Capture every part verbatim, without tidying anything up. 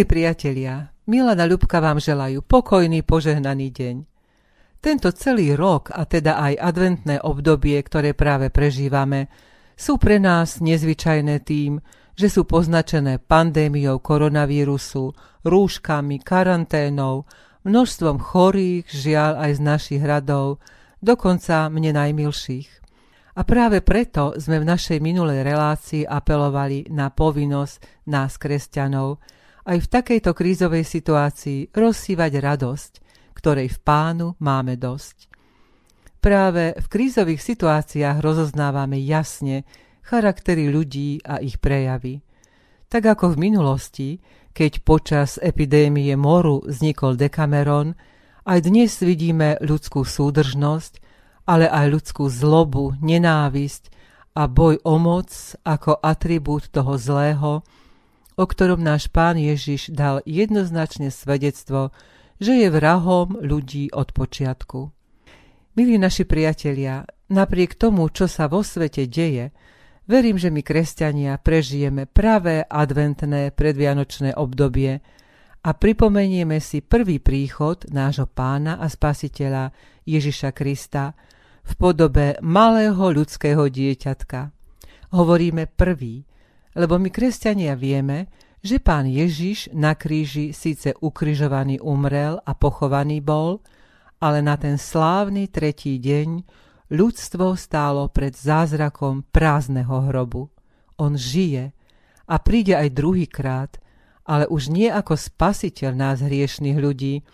Milí priatelia, Milan a Ľubka vám želajú pokojný, požehnaný deň. Tento celý rok, a teda aj adventné obdobie, ktoré práve prežívame, sú pre nás nezvyčajné tým, že sú poznačené pandémiou koronavírusu, rúškami, karanténou, množstvom chorých, žiaľ aj z našich hradov, dokonca mne najmilších. A práve preto sme v našej minulej relácii apelovali na povinnosť nás, kresťanov, aj v takejto krízovej situácii rozsývať radosť, ktorej v Pánu máme dosť. Práve v krízových situáciách rozoznávame jasne charaktery ľudí a ich prejavy. Tak ako v minulosti, keď počas epidémie moru vznikol Dekameron, aj dnes vidíme ľudskú súdržnosť, ale aj ľudskú zlobu, nenávisť a boj o moc ako atribút toho zlého, o ktorom náš Pán Ježiš dal jednoznačne svedectvo, že je vrahom ľudí od počiatku. Milí naši priatelia, napriek tomu, čo sa vo svete deje, verím, že my, kresťania, prežijeme pravé adventné predvianočné obdobie a pripomenieme si prvý príchod nášho Pána a Spasiteľa Ježiša Krista v podobe malého ľudského dieťatka. Hovoríme prvý, lebo my, kresťania, vieme, že Pán Ježiš na kríži síce ukrižovaný umrel a pochovaný bol, ale na ten slávny tretí deň ľudstvo stálo pred zázrakom prázdneho hrobu. On žije a príde aj druhýkrát, ale už nie ako spasiteľ nás hriešných ľudí,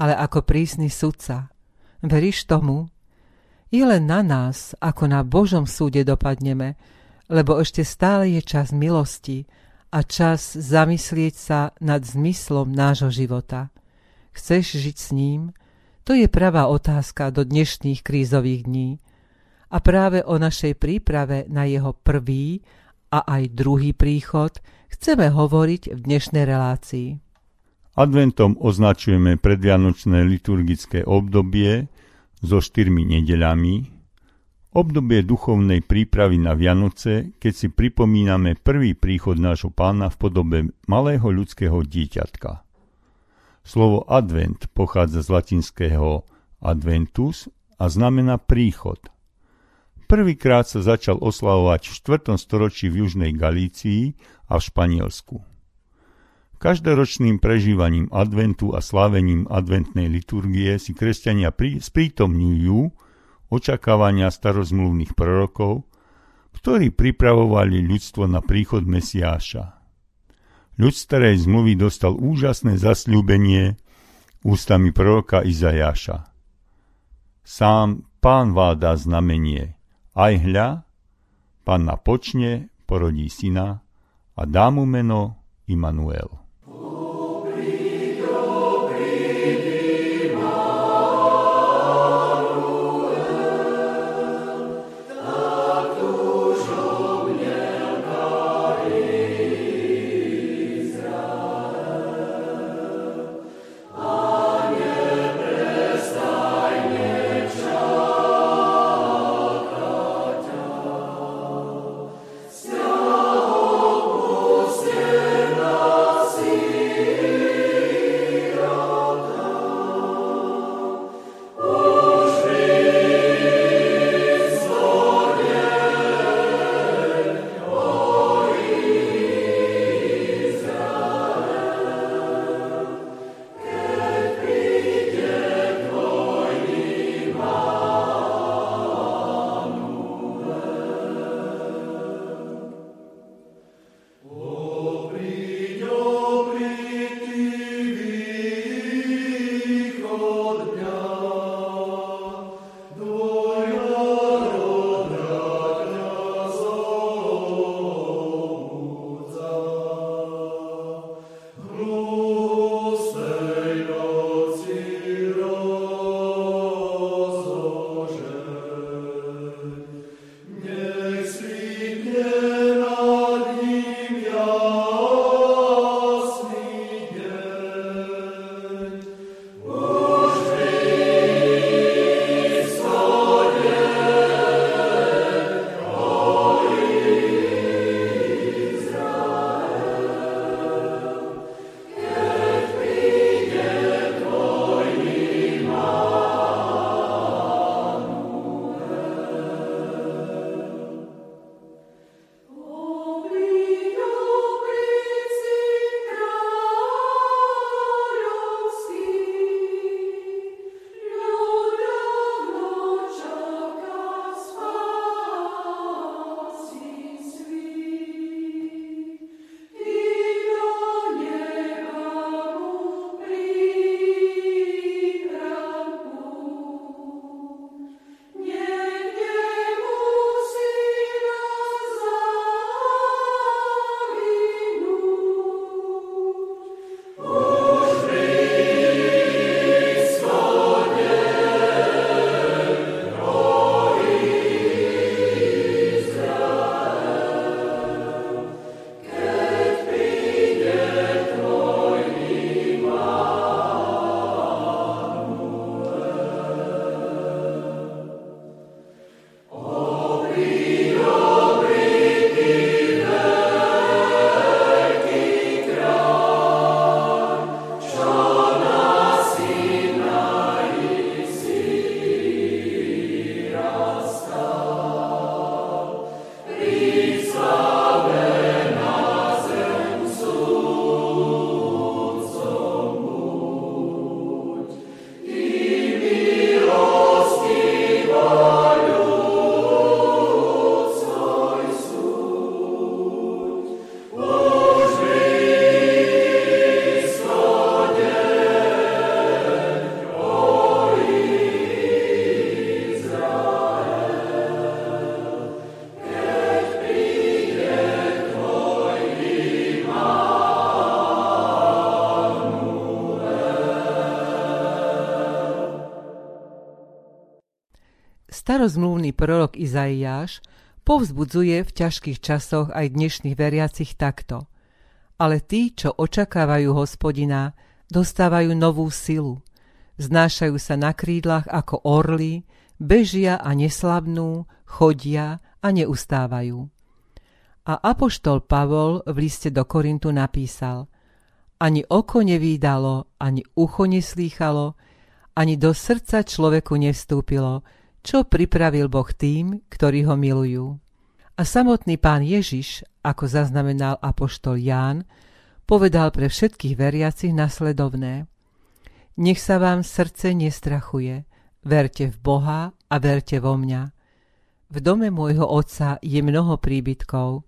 ale ako prísny sudca. Veríš tomu? Je len na nás, ako na Božom súde dopadneme, lebo ešte stále je čas milosti a čas zamyslieť sa nad zmyslom nášho života. Chceš žiť s ním? To je pravá otázka do dnešných krízových dní. A práve o našej príprave na jeho prvý a aj druhý príchod chceme hovoriť v dnešnej relácii. Adventom označujeme predvianočné liturgické obdobie so štyrmi nedeľami, obdobie duchovnej prípravy na Vianoce, keď si pripomíname prvý príchod nášho Pána v podobe malého ľudského dieťatka. Slovo advent pochádza z latinského adventus a znamená príchod. Prvýkrát sa začal oslavovať v štvrtom storočí v Južnej Galícii a v Španielsku. Každoročným prežívaním adventu a slávením adventnej liturgie si kresťania sprítomňujú očakávania starozmluvných prorokov, ktorí pripravovali ľudstvo na príchod Mesiáša. Ľud starej zmluvy dostal úžasné zasľúbenie ústami proroka Izajaša. Sám Pán váda znamenie, aj hľa, Panna počne, porodí syna a dá mu meno Immanuel. starozmluvný prorok Izajaš povzbudzuje v ťažkých časoch aj dnešných veriacich takto. Ale tí, čo očakávajú Hospodina, dostávajú novú silu. Znášajú sa na krídlach ako orly, bežia a neslabnú, chodia a neustávajú. A apoštol Pavol v liste do Korintu napísal: Ani oko nevídalo, ani ucho neslýchalo, ani do srdca človeku nevstúpilo, čo pripravil Boh tým, ktorí ho milujú. A samotný Pán Ježiš, ako zaznamenal apoštol Ján, povedal pre všetkých veriacich nasledovné: Nech sa vám srdce nestrachuje, verte v Boha a verte vo mňa. V dome môjho otca je mnoho príbytkov.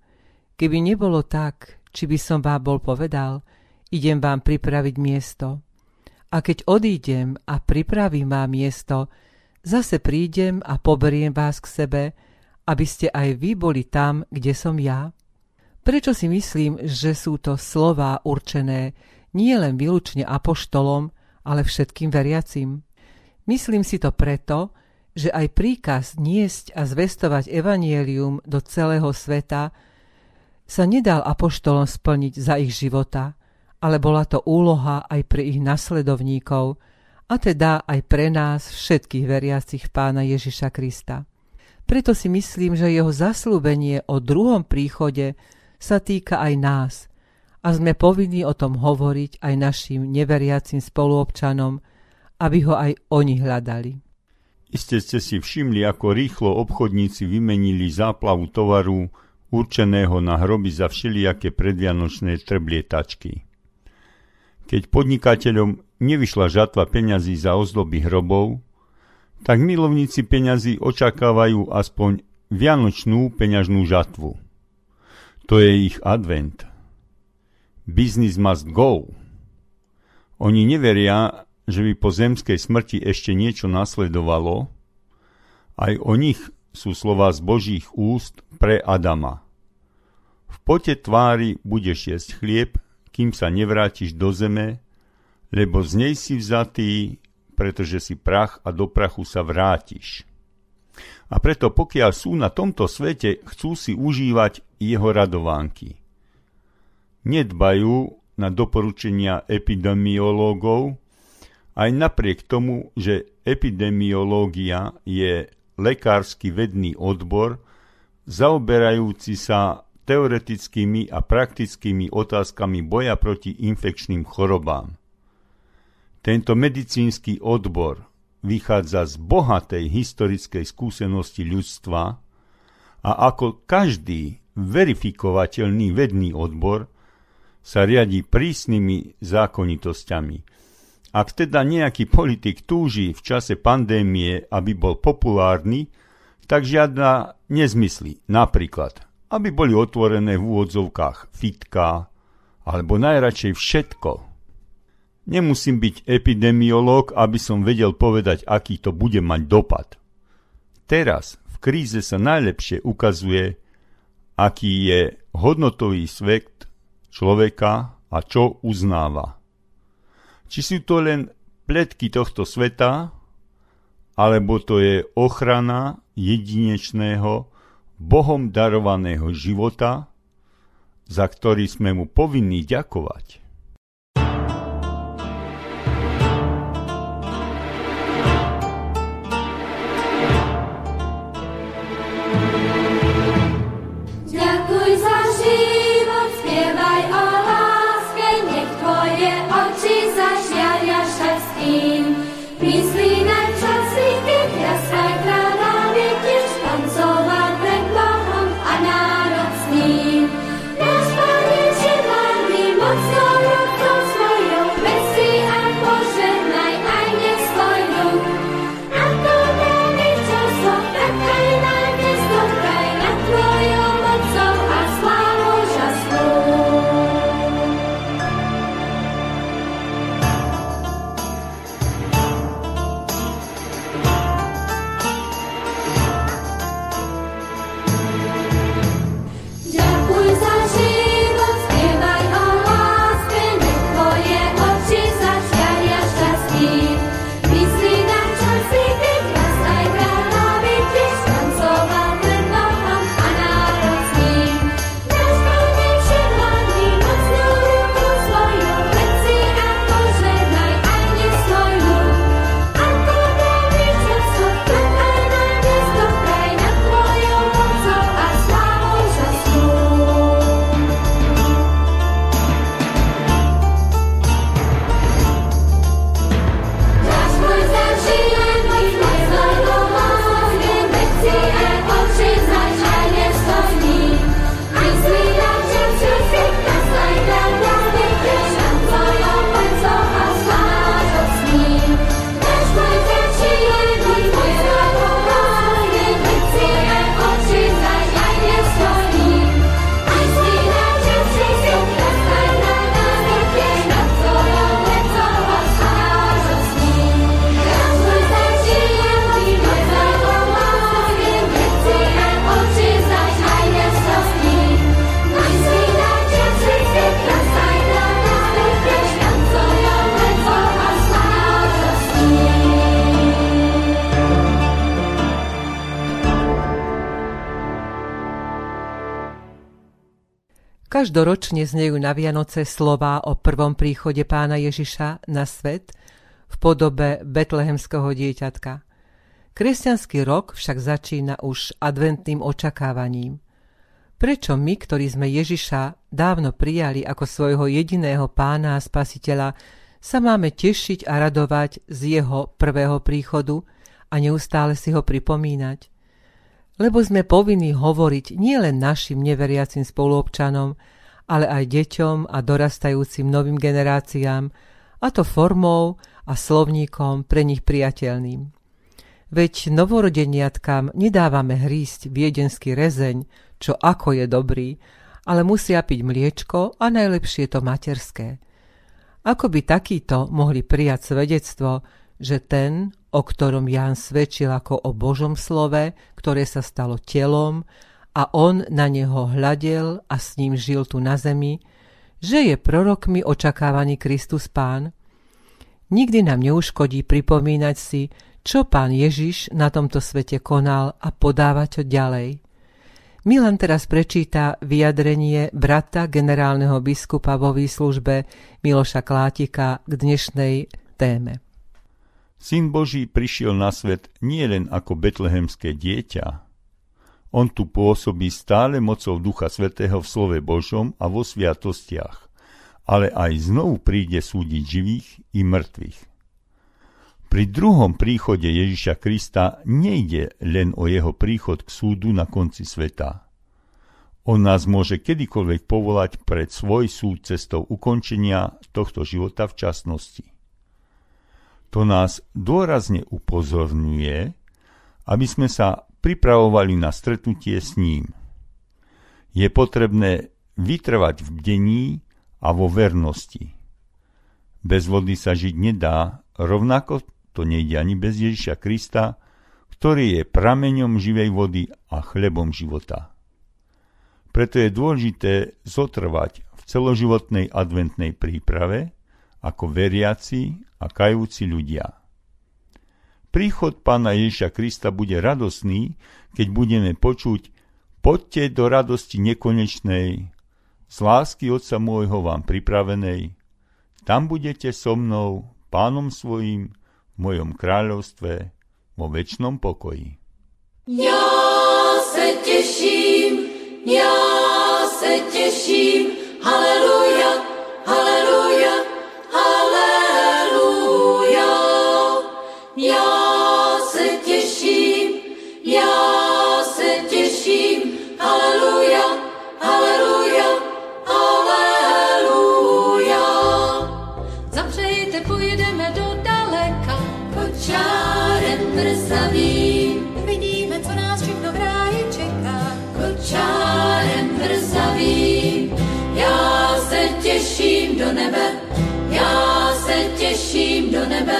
Keby nebolo tak, či by som vám bol povedal, idem vám pripraviť miesto. A keď odídem a pripravím vám miesto, zase prídem a poberiem vás k sebe, aby ste aj vy boli tam, kde som ja. Prečo si myslím, že sú to slová určené nie len výlučne apoštolom, ale všetkým veriacim? Myslím si to preto, že aj príkaz niesť a zvestovať evanjelium do celého sveta sa nedal apoštolom splniť za ich života, ale bola to úloha aj pre ich nasledovníkov, a teda aj pre nás všetkých veriacich Pána Ježiša Krista. Preto si myslím, že jeho zasľúbenie o druhom príchode sa týka aj nás, a sme povinní o tom hovoriť aj našim neveriacim spoluobčanom, aby ho aj oni hľadali. Iste ste si všimli, ako rýchlo obchodníci vymenili záplavu tovaru určeného na hroby za všelijaké predvianočné trblietačky. Keď podnikateľom nevyšla žatva peňazí za ozdoby hrobov, tak milovníci peňazí očakávajú aspoň vianočnú peňažnú žatvu. To je ich advent. Business must go. Oni neveria, že by po zemskej smrti ešte niečo nasledovalo. Aj o nich sú slová z Božích úst pre Adama. V pote tvári budeš jesť chlieb, kým sa nevrátiš do zeme, lebo z nej si vzatý, pretože si prach a do prachu sa vrátiš. A preto pokiaľ sú na tomto svete, chcú si užívať jeho radovánky. Nedbajú na doporučenia epidemiológov, aj napriek tomu, že epidemiológia je lekársky vedný odbor, zaoberajúci sa teoretickými a praktickými otázkami boja proti infekčným chorobám. Tento medicínsky odbor vychádza z bohatej historickej skúsenosti ľudstva a ako každý verifikovateľný vedný odbor sa riadi prísnymi zákonitosťami. Ak teda nejaký politik túži v čase pandémie, aby bol populárny, tak žiadna nezmysly, napríklad, aby boli otvorené v úvodzovkách fitka, alebo najradšej všetko. Nemusím byť epidemiológ, aby som vedel povedať, aký to bude mať dopad. Teraz v kríze sa najlepšie ukazuje, aký je hodnotový svet človeka a čo uznáva. Či sú to len pletky tohto sveta, alebo to je ochrana jedinečného, Bohom darovaného života, za ktorý sme mu povinní ďakovať. Let's go! Každoročne znejú na Vianoce slová o prvom príchode Pána Ježiša na svet v podobe betlehemského dieťatka. Kresťanský rok však začína už adventným očakávaním. Prečo my, ktorí sme Ježiša dávno prijali ako svojho jediného Pána a Spasiteľa, sa máme tešiť a radovať z jeho prvého príchodu a neustále si ho pripomínať? Lebo sme povinní hovoriť nielen našim neveriacim spoluobčanom, ale aj deťom a dorastajúcim novým generáciám, a to formou a slovníkom pre nich priateľným. Veď novorodeniatkám nedávame hrísť viedenský rezeň, čo ako je dobrý, ale musia piť mliečko a najlepšie to materské. Ako by takíto mohli prijať svedectvo, že ten, o ktorom Ján svedčil ako o Božom slove, ktoré sa stalo telom a on na neho hľadel a s ním žil tu na zemi, že je prorokmi očakávaný Kristus Pán. Nikdy nám neuškodí pripomínať si, čo Pán Ježiš na tomto svete konal a podávať ho ďalej. Milan teraz prečíta vyjadrenie brata generálneho biskupa vo výslužbe Miloša Klátika k dnešnej téme. Syn Boží prišiel na svet nie len ako betlehemské dieťa. On tu pôsobí stále mocou Ducha Svätého v slove Božom a vo sviatostiach, ale aj znovu príde súdiť živých i mŕtvych. Pri druhom príchode Ježiša Krista nejde len o jeho príchod k súdu na konci sveta. On nás môže kedykoľvek povolať pred svoj súd cestou ukončenia tohto života v časnosti. To nás dôrazne upozorňuje, aby sme sa pripravovali na stretnutie s ním. Je potrebné vytrvať v bdení a vo vernosti. Bez vody sa žiť nedá, rovnako to nejde ani bez Ježiša Krista, ktorý je prameňom živej vody a chlebom života. Preto je dôležité zotrvať v celoživotnej adventnej príprave ako veriaci a kajúci ľudia. Príchod Pána Ježiša Krista bude radosný, keď budeme počuť: poďte do radosti nekonečnej, z lásky Otca môjho vám pripravenej, tam budete so mnou, Pánom svojím, v mojom kráľovstve, vo večnom pokoji. Ja se teším, ja se teším, haleluja, haleluja, haleluja. Ja se teším, ja se teším, haleluja, haleluja, haleluja. Zapřejte, pojedeme do daleka, kočárem brzavým. Vidíme, co nás všechno v ráji čeká, kočárem brzavým. Já se těším do nebe, já se těším do nebe,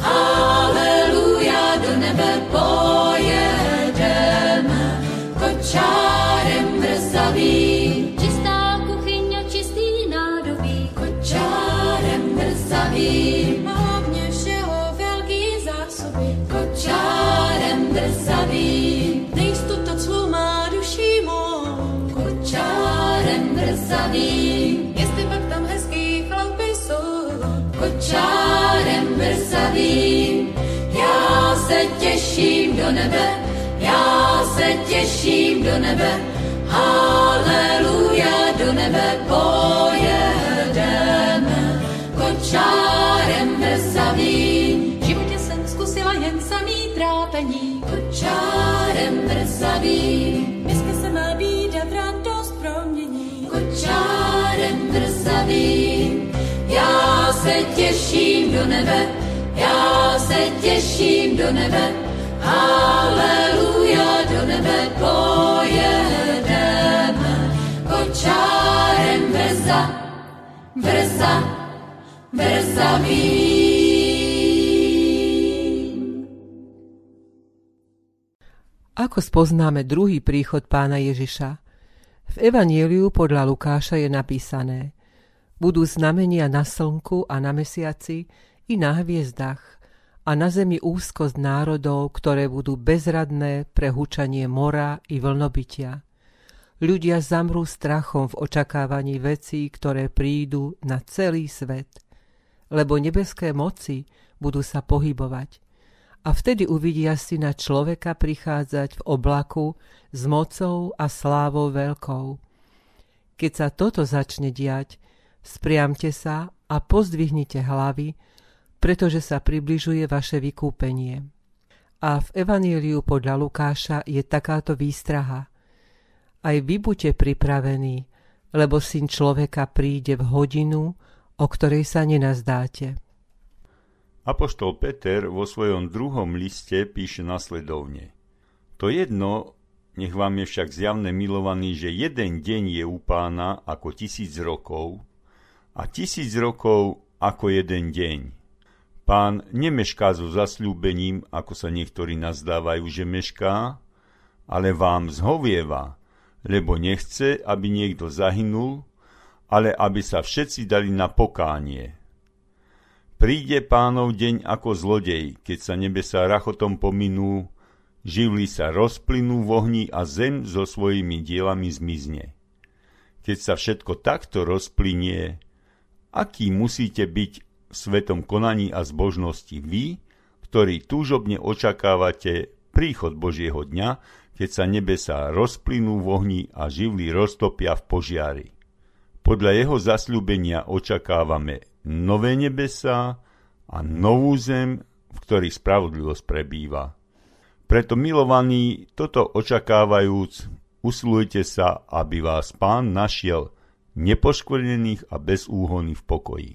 haleluja, do nebe pojedeme, kočárem brzavým. Čistá kuchyň a čistý nádobí, kočárem brzavým. Hlavně všeho velký zásoby, kočárem brzavým. Nejistota clou má duší mou, kočárem brzavým. Jestli pak tam hezký chlapy jsou, kočárem brzavým. Já se těším do nebe, já se těším do nebe, haleluja, do nebe pojedeme, kočárem brzavým. V životě jsem zkusila jen samý trápení, kočárem brzavým. Dneska se má bída v radost promění, kočárem brzavým. Já se těším do nebe, já se těším do nebe, haleluja, do nebe pojedeme, kočárem brza, brza, brzavým. Ako spoznáme druhý príchod Pána Ježiša? V Evanjeliu podľa Lukáša je napísané: budú znamenia na slnku a na mesiaci i na hviezdach, a na zemi úzkosť národov, ktoré budú bezradné pre hučanie mora i vlnobytia. Ľudia zamrú strachom v očakávaní vecí, ktoré prídu na celý svet, lebo nebeské moci budú sa pohybovať a vtedy uvidia syna človeka prichádzať v oblaku s mocou a slávou veľkou. Keď sa toto začne diať, spriamte sa a pozdvihnite hlavy, pretože sa približuje vaše vykúpenie. A v Evaníliu podľa Lukáša je takáto výstraha. Aj vy buďte pripravení, lebo syn človeka príde v hodinu, o ktorej sa nenazdáte. Apoštol Peter vo svojom druhom liste píše nasledovne. To jedno, nech vám je však zjavné, milovaní, že jeden deň je u Pána ako tisíc rokov a tisíc rokov ako jeden deň. Pán nemešká so zasľúbením, ako sa niektorí nazdávajú, že mešká, ale vám zhovieva, lebo nechce, aby niekto zahynul, ale aby sa všetci dali na pokánie. Príde Pánov deň ako zlodej, keď sa nebesá rachotom pominú, živly sa rozplynú v ohni a zem so svojimi dielami zmizne. Keď sa všetko takto rozplynie, aký musíte byť v svetom konaní a zbožnosti vy, ktorí túžobne očakávate príchod Božieho dňa, keď sa nebesá rozplynú v ohni a živly roztopia v požiari. Podľa jeho zasľúbenia očakávame nové nebesá a novú zem, v ktorých spravodlivosť prebýva. Preto, milovaní, toto očakávajúc, usilujte sa, aby vás Pán našiel nepoškvrnených a bez úhony v pokoji.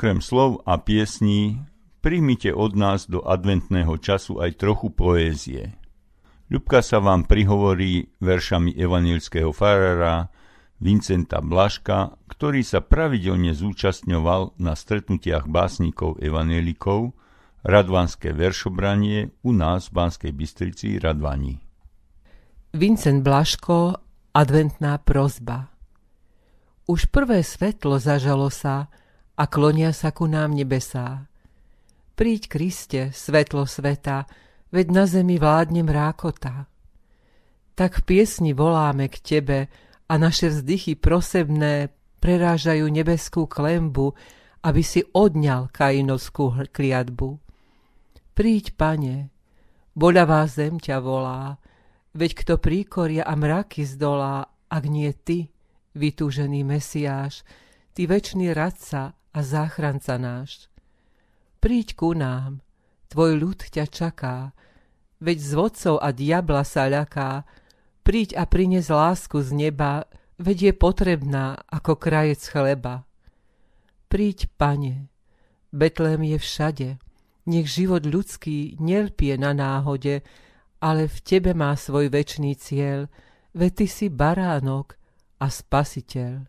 Okrem slov a piesní, príjmite od nás do adventného času aj trochu poézie. Ľubka sa vám prihovorí veršami evanjelického farára Vincenta Blaška, ktorý sa pravidelne zúčastňoval na stretnutiach básnikov evanjelikov Radvanské veršobranie u nás v Banskej Bystrici Radvani. Vincent Blaško, adventná prosba. Už prvé svetlo zažalo sa a klonia sa ku nám nebesá. Príď, Kriste, svetlo sveta, veď na zemi vládne mrákota. Tak v piesni voláme k Tebe a naše vzdychy prosebné prerážajú nebeskú klenbu, aby si odňal kainovskú kliatbu. Príď, Pane, boľavá zem ťa volá, veď kto príkoria a mraky zdolá, ak nie Ty, vytúžený Mesiáš, Ty večný radca a záchranca náš. Príď ku nám, tvoj ľud ťa čaká, veď z vodcov a diabla sa ľaká, príď a prines lásku z neba, veď je potrebná ako krajec chleba. Príď, Pane, Betlém je všade, nech život ľudský nelpie na náhode, ale v tebe má svoj večný cieľ, veď ty si baránok a spasiteľ.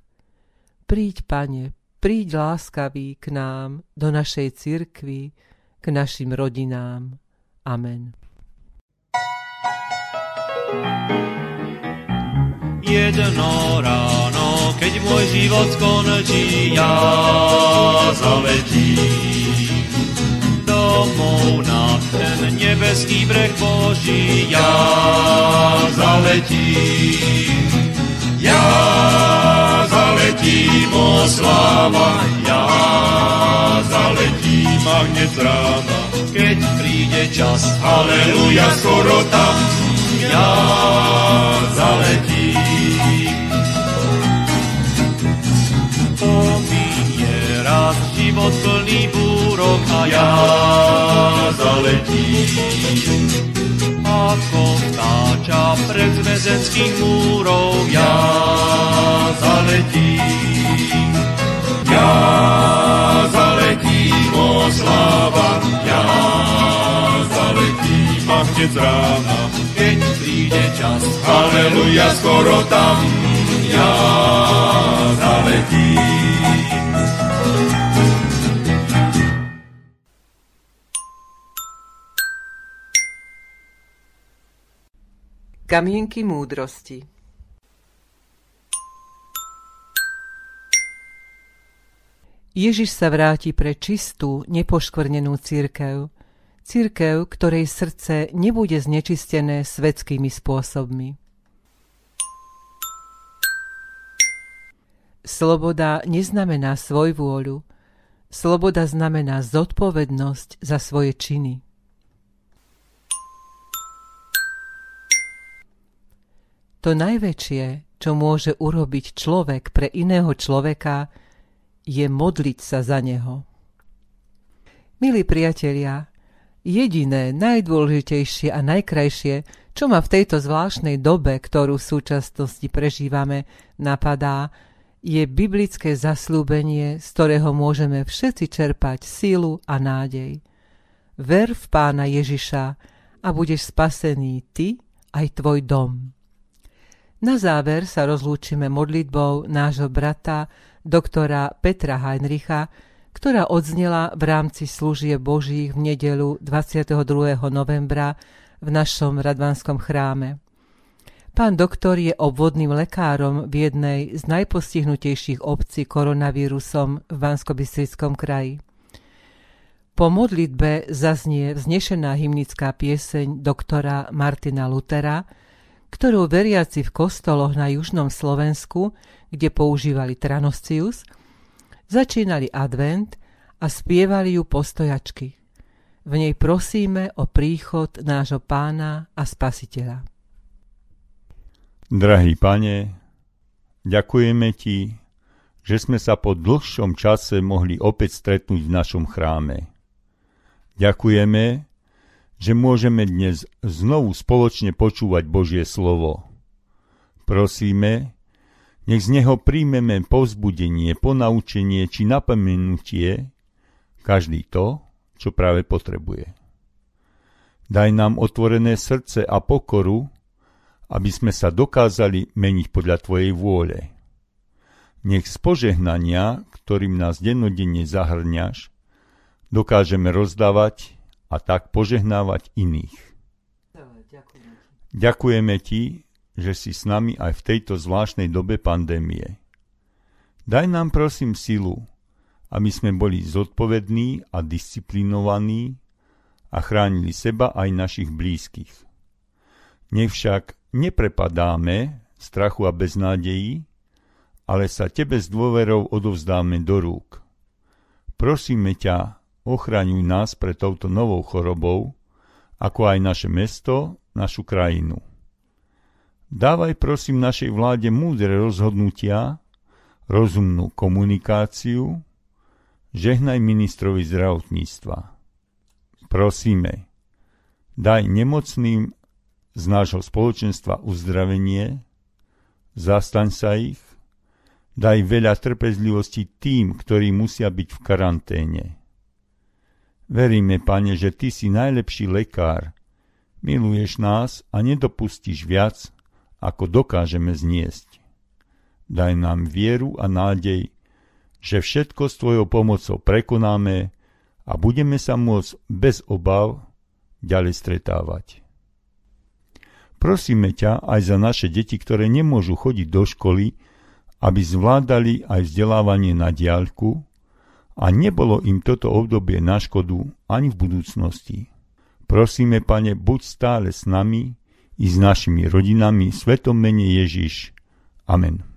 Príď, Pane, príď láskavý k nám, do našej cirkvi, k našim rodinám. Amen. Jedno ráno, keď môj život skončí, ja zaletím domov na ten nebeský breh Boží, ja zaletím, ja zaletím, o sláva, ja zaletím, a hneď rána, keď príde čas, aleluja, skoro tam, ja zaletím. Pomínie raz život plný búrok a ja zaletím. Ako vtáča pred väzenských múrov, ja zaletím. Ja zaletím, o sláva, ja zaletím, a hneď rána, keď príde čas, aleluja, skoro tam, ja zaletím. Kamienky múdrosti. Ježiš sa vráti pre čistú, nepoškvrnenú cirkev. Cirkev, ktorej srdce nebude znečistené svetskými spôsobmi. Sloboda neznamená svojvôľu. Sloboda znamená zodpovednosť za svoje činy. To najväčšie, čo môže urobiť človek pre iného človeka, je modliť sa za neho. Milí priatelia, jediné, najdôležitejšie a najkrajšie, čo ma v tejto zvláštnej dobe, ktorú v súčasnosti prežívame, napadá, je biblické zasľúbenie, z ktorého môžeme všetci čerpať sílu a nádej. Ver v Pána Ježiša a budeš spasený ty aj tvoj dom. Na záver sa rozlúčime modlitbou nášho brata, doktora Petra Heinricha, ktorá odznela v rámci služieb Božích v nedeľu dvadsiateho druhého novembra v našom Radvanskom chráme. Pán doktor je obvodným lekárom v jednej z najpostihnutejších obcí koronavírusom v Banskobystrickom kraji. Po modlitbe zaznie vznešená hymnická pieseň doktora Martina Luthera, ktorú veriaci v kostoloch na južnom Slovensku, kde používali Tranoscius, začínali advent a spievali ju postojačky. V nej prosíme o príchod nášho Pána a Spasiteľa. Drahý Pane, ďakujeme Ti, že sme sa po dlhšom čase mohli opäť stretnúť v našom chráme. Ďakujeme, že môžeme dnes znovu spoločne počúvať Božie slovo. Prosíme, nech z neho príjmeme povzbudenie, ponaučenie či napomenutie, každý to, čo práve potrebuje. Daj nám otvorené srdce a pokoru, aby sme sa dokázali meniť podľa Tvojej vôle. Nech z požehnania, ktorým nás dennodenne zahrňaš, dokážeme rozdávať a tak požehnávať iných. Ďakujeme. Ďakujeme Ti, že si s nami aj v tejto zvláštnej dobe pandémie. Daj nám prosím silu, aby sme boli zodpovední a disciplinovaní a chránili seba aj našich blízkych. Nech však neprepadáme strachu a beznádeji, ale sa Tebe s dôverou odovzdáme do rúk. Prosíme ťa, ochraňuj nás pred touto novou chorobou, ako aj naše mesto, našu krajinu. Dávaj prosím našej vláde múdre rozhodnutia, rozumnú komunikáciu, žehnaj ministrovi zdravotníctva. prosíme, daj nemocným z nášho spoločenstva uzdravenie, zastaň sa ich, daj veľa trpezlivosti tým, ktorí musia byť v karanténe. Veríme, Pane, že Ty si najlepší lekár, miluješ nás a nedopustíš viac, ako dokážeme zniesť. Daj nám vieru a nádej, že všetko s Tvojou pomocou prekonáme a budeme sa môcť bez obav ďalej stretávať. Prosíme ťa aj za naše deti, ktoré nemôžu chodiť do školy, aby zvládali aj vzdelávanie na diaľku a nebolo im toto obdobie na škodu ani v budúcnosti. Prosíme, Pane, buď stále s nami i s našimi rodinami, svetom mene Ježiš. Amen.